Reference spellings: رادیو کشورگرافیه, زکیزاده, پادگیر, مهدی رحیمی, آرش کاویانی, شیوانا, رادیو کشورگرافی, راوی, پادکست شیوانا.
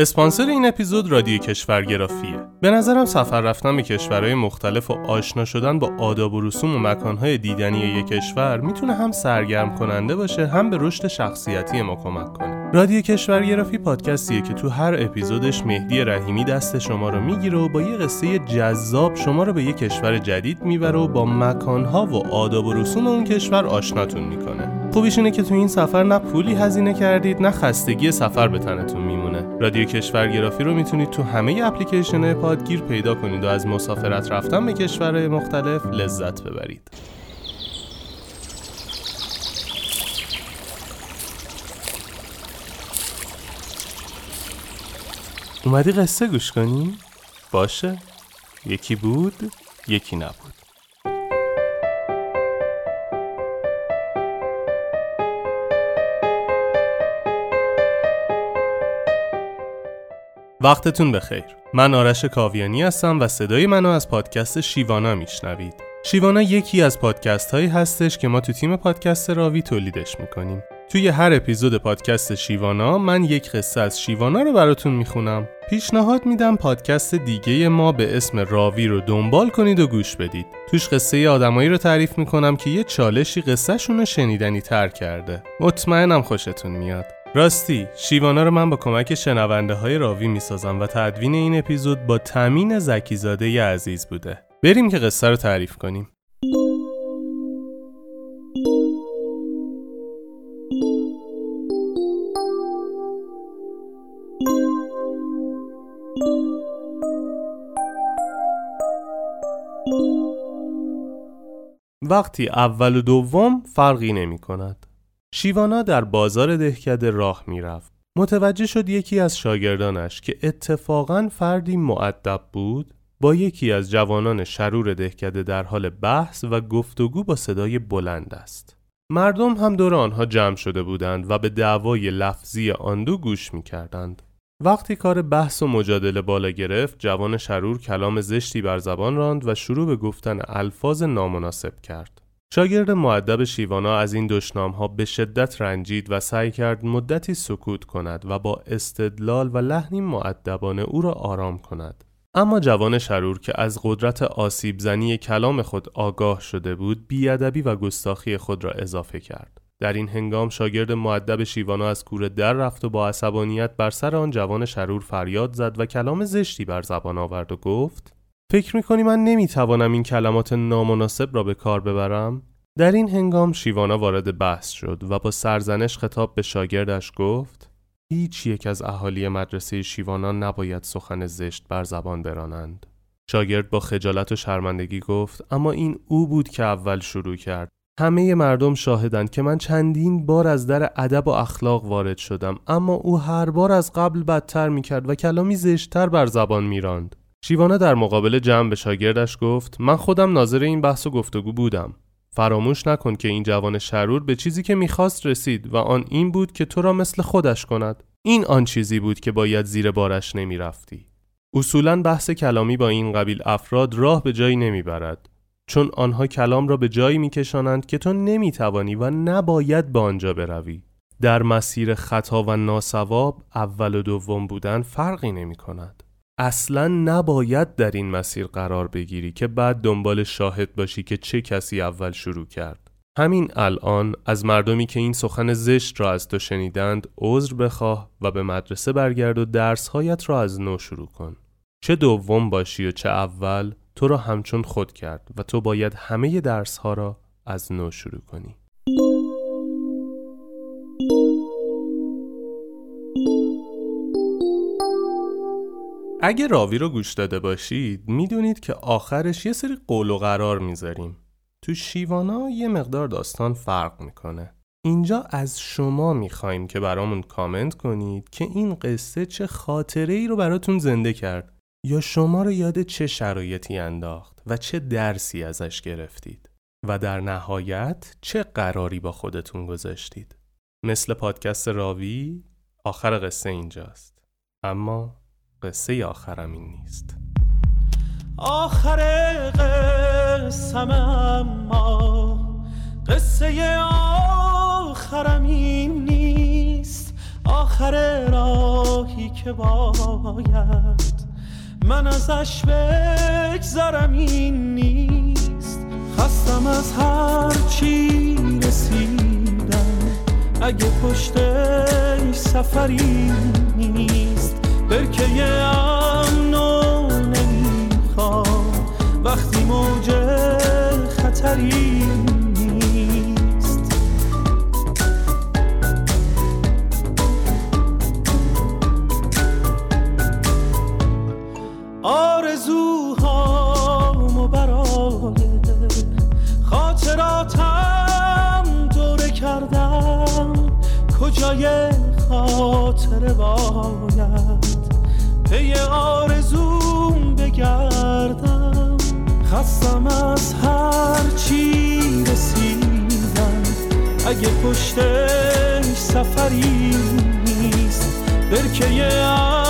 اسپانسر این اپیزود رادیو کشورگرافیه. به نظرم سفر رفتن به کشورهای مختلف و آشنا شدن با آداب و رسوم و مکانهای دیدنی یک کشور میتونه هم سرگرم کننده باشه، هم به رشد شخصیتی ما کمک کنه. رادیو کشورگرافی پادکستیه که تو هر اپیزودش مهدی رحیمی دست شما رو میگیره و با یه قصه جذاب شما رو به یک کشور جدید میبره و با مکانها و آداب و رسوم اون کشور آشناتون میکنه. خوبیش اینه که تو این سفر نه پولی هزینه کردید، نه خستگی سفر به تنتون میمونه. رادیو کشورگرافی رو میتونید تو همه اپلیکیشن‌های پادگیر پیدا کنید و از مسافرت رفتن به کشورهای مختلف لذت ببرید. اومدی قصه گوش کنی؟ باشه. یکی بود، یکی نبود. وقتتون بخیر. من آرش کاویانی هستم و صدای منو از پادکست شیوانا میشنوید. شیوانا یکی از پادکست هایی هستش که ما تو تیم پادکست راوی تولیدش میکنیم. توی هر اپیزود پادکست شیوانا من یک قصه از شیوانا رو براتون میخونم. پیشنهاد میدم پادکست دیگه ما به اسم راوی رو دنبال کنید و گوش بدید. توش قصه آدمایی رو تعریف میکنم که یه چالشی قصه شون شنیدنی تر کرده. مطمئنم خوشتون میاد. راستی شیوانا رو من با کمک شنونده های راوی میسازم و تدوین این اپیزود با تامین زکیزاده ی عزیز بوده. بریم که قصه رو تعریف کنیم. وقتی اول و دوم فرقی نمی کند. شیوانا در بازار دهکده راه میرفت. متوجه شد یکی از شاگردانش که اتفاقاً فردی مؤدب بود با یکی از جوانان شرور دهکده در حال بحث و گفتگو با صدای بلند است. مردم هم دور آنها جمع شده بودند و به دعوای لفظی آن دو گوش می‌کردند. وقتی کار بحث و مجادله بالا گرفت، جوان شرور کلام زشتی بر زبان راند و شروع به گفتن الفاظ نامناسب کرد. شاگرد مؤدب شیوانا از این دشنام‌ها به شدت رنجید و سعی کرد مدتی سکوت کند و با استدلال و لحنی مؤدبانه او را آرام کند. اما جوان شرور که از قدرت آسیب زنی کلام خود آگاه شده بود، بی‌ادبی و گستاخی خود را اضافه کرد. در این هنگام شاگرد مؤدب شیوانا از کوره در رفت و با عصبانیت بر سر آن جوان شرور فریاد زد و کلام زشتی بر زبان آورد و گفت: فکر میکنی من نمیتوانم این کلمات نامناسب را به کار ببرم؟ در این هنگام شیوانا وارد بحث شد و با سرزنش خطاب به شاگردش گفت: هیچ یک از اهالی مدرسه شیوانا نباید سخن زشت بر زبان برانند. شاگرد با خجالت و شرمندگی گفت: اما این او بود که اول شروع کرد. همه مردم شاهدند که من چندین بار از در ادب و اخلاق وارد شدم، اما او هر بار از قبل بدتر میکرد و کلامی زشت‌تر بر زبان میراند. شیوانا در مقابل جمع به شاگردش گفت: من خودم ناظر این بحث و گفتگو بودم. فراموش نکن که این جوان شرور به چیزی که میخواست رسید و آن این بود که تو را مثل خودش کند. این آن چیزی بود که باید زیر بارش نمیرفتی. اصولاً بحث کلامی با این قبیل افراد راه به جایی نمیبرد، چون آنها کلام را به جایی میکشانند که تو نمیتوانی و نباید به آنجا بروی. در مسیر خطا و ناصواب اول و دوم بودن فرقی نمیکند. اصلا نباید در این مسیر قرار بگیری که بعد دنبال شاهد باشی که چه کسی اول شروع کرد. همین الان از مردمی که این سخن زشت را از تو شنیدند عذر بخواه و به مدرسه برگرد و درسهایت را از نو شروع کن. چه دوم باشی و چه اول، تو را همچون خود کرد و تو باید همه درسها را از نو شروع کنی. اگه راوی رو گوش داده باشید میدونید که آخرش یه سری قول و قرار میذاریم. تو شیوانا یه مقدار داستان فرق میکنه. اینجا از شما میخوایم که برامون کامنت کنید که این قصه چه خاطره ای رو براتون زنده کرد یا شما رو یاد چه شرایطی انداخت و چه درسی ازش گرفتید و در نهایت چه قراری با خودتون گذاشتید. مثل پادکست راوی آخر قصه اینجاست، اما قصه آخرم این نیست. آخر قصم اما قصه آخرم این نیست. آخر راهی که باید من ازش بگذرم این نیست. خستم از هر چی رسیدم، اگه پشتش سفری نیست. برکه امن و نمیخوام وقتی موج خطری نیست. آرزوهامو برای خاطراتم دوره کردم، کجای خاطره باید پی آرزوم بگردم. خستم از هر چی رسیدم، اگه پشتش سفری نیست. برکه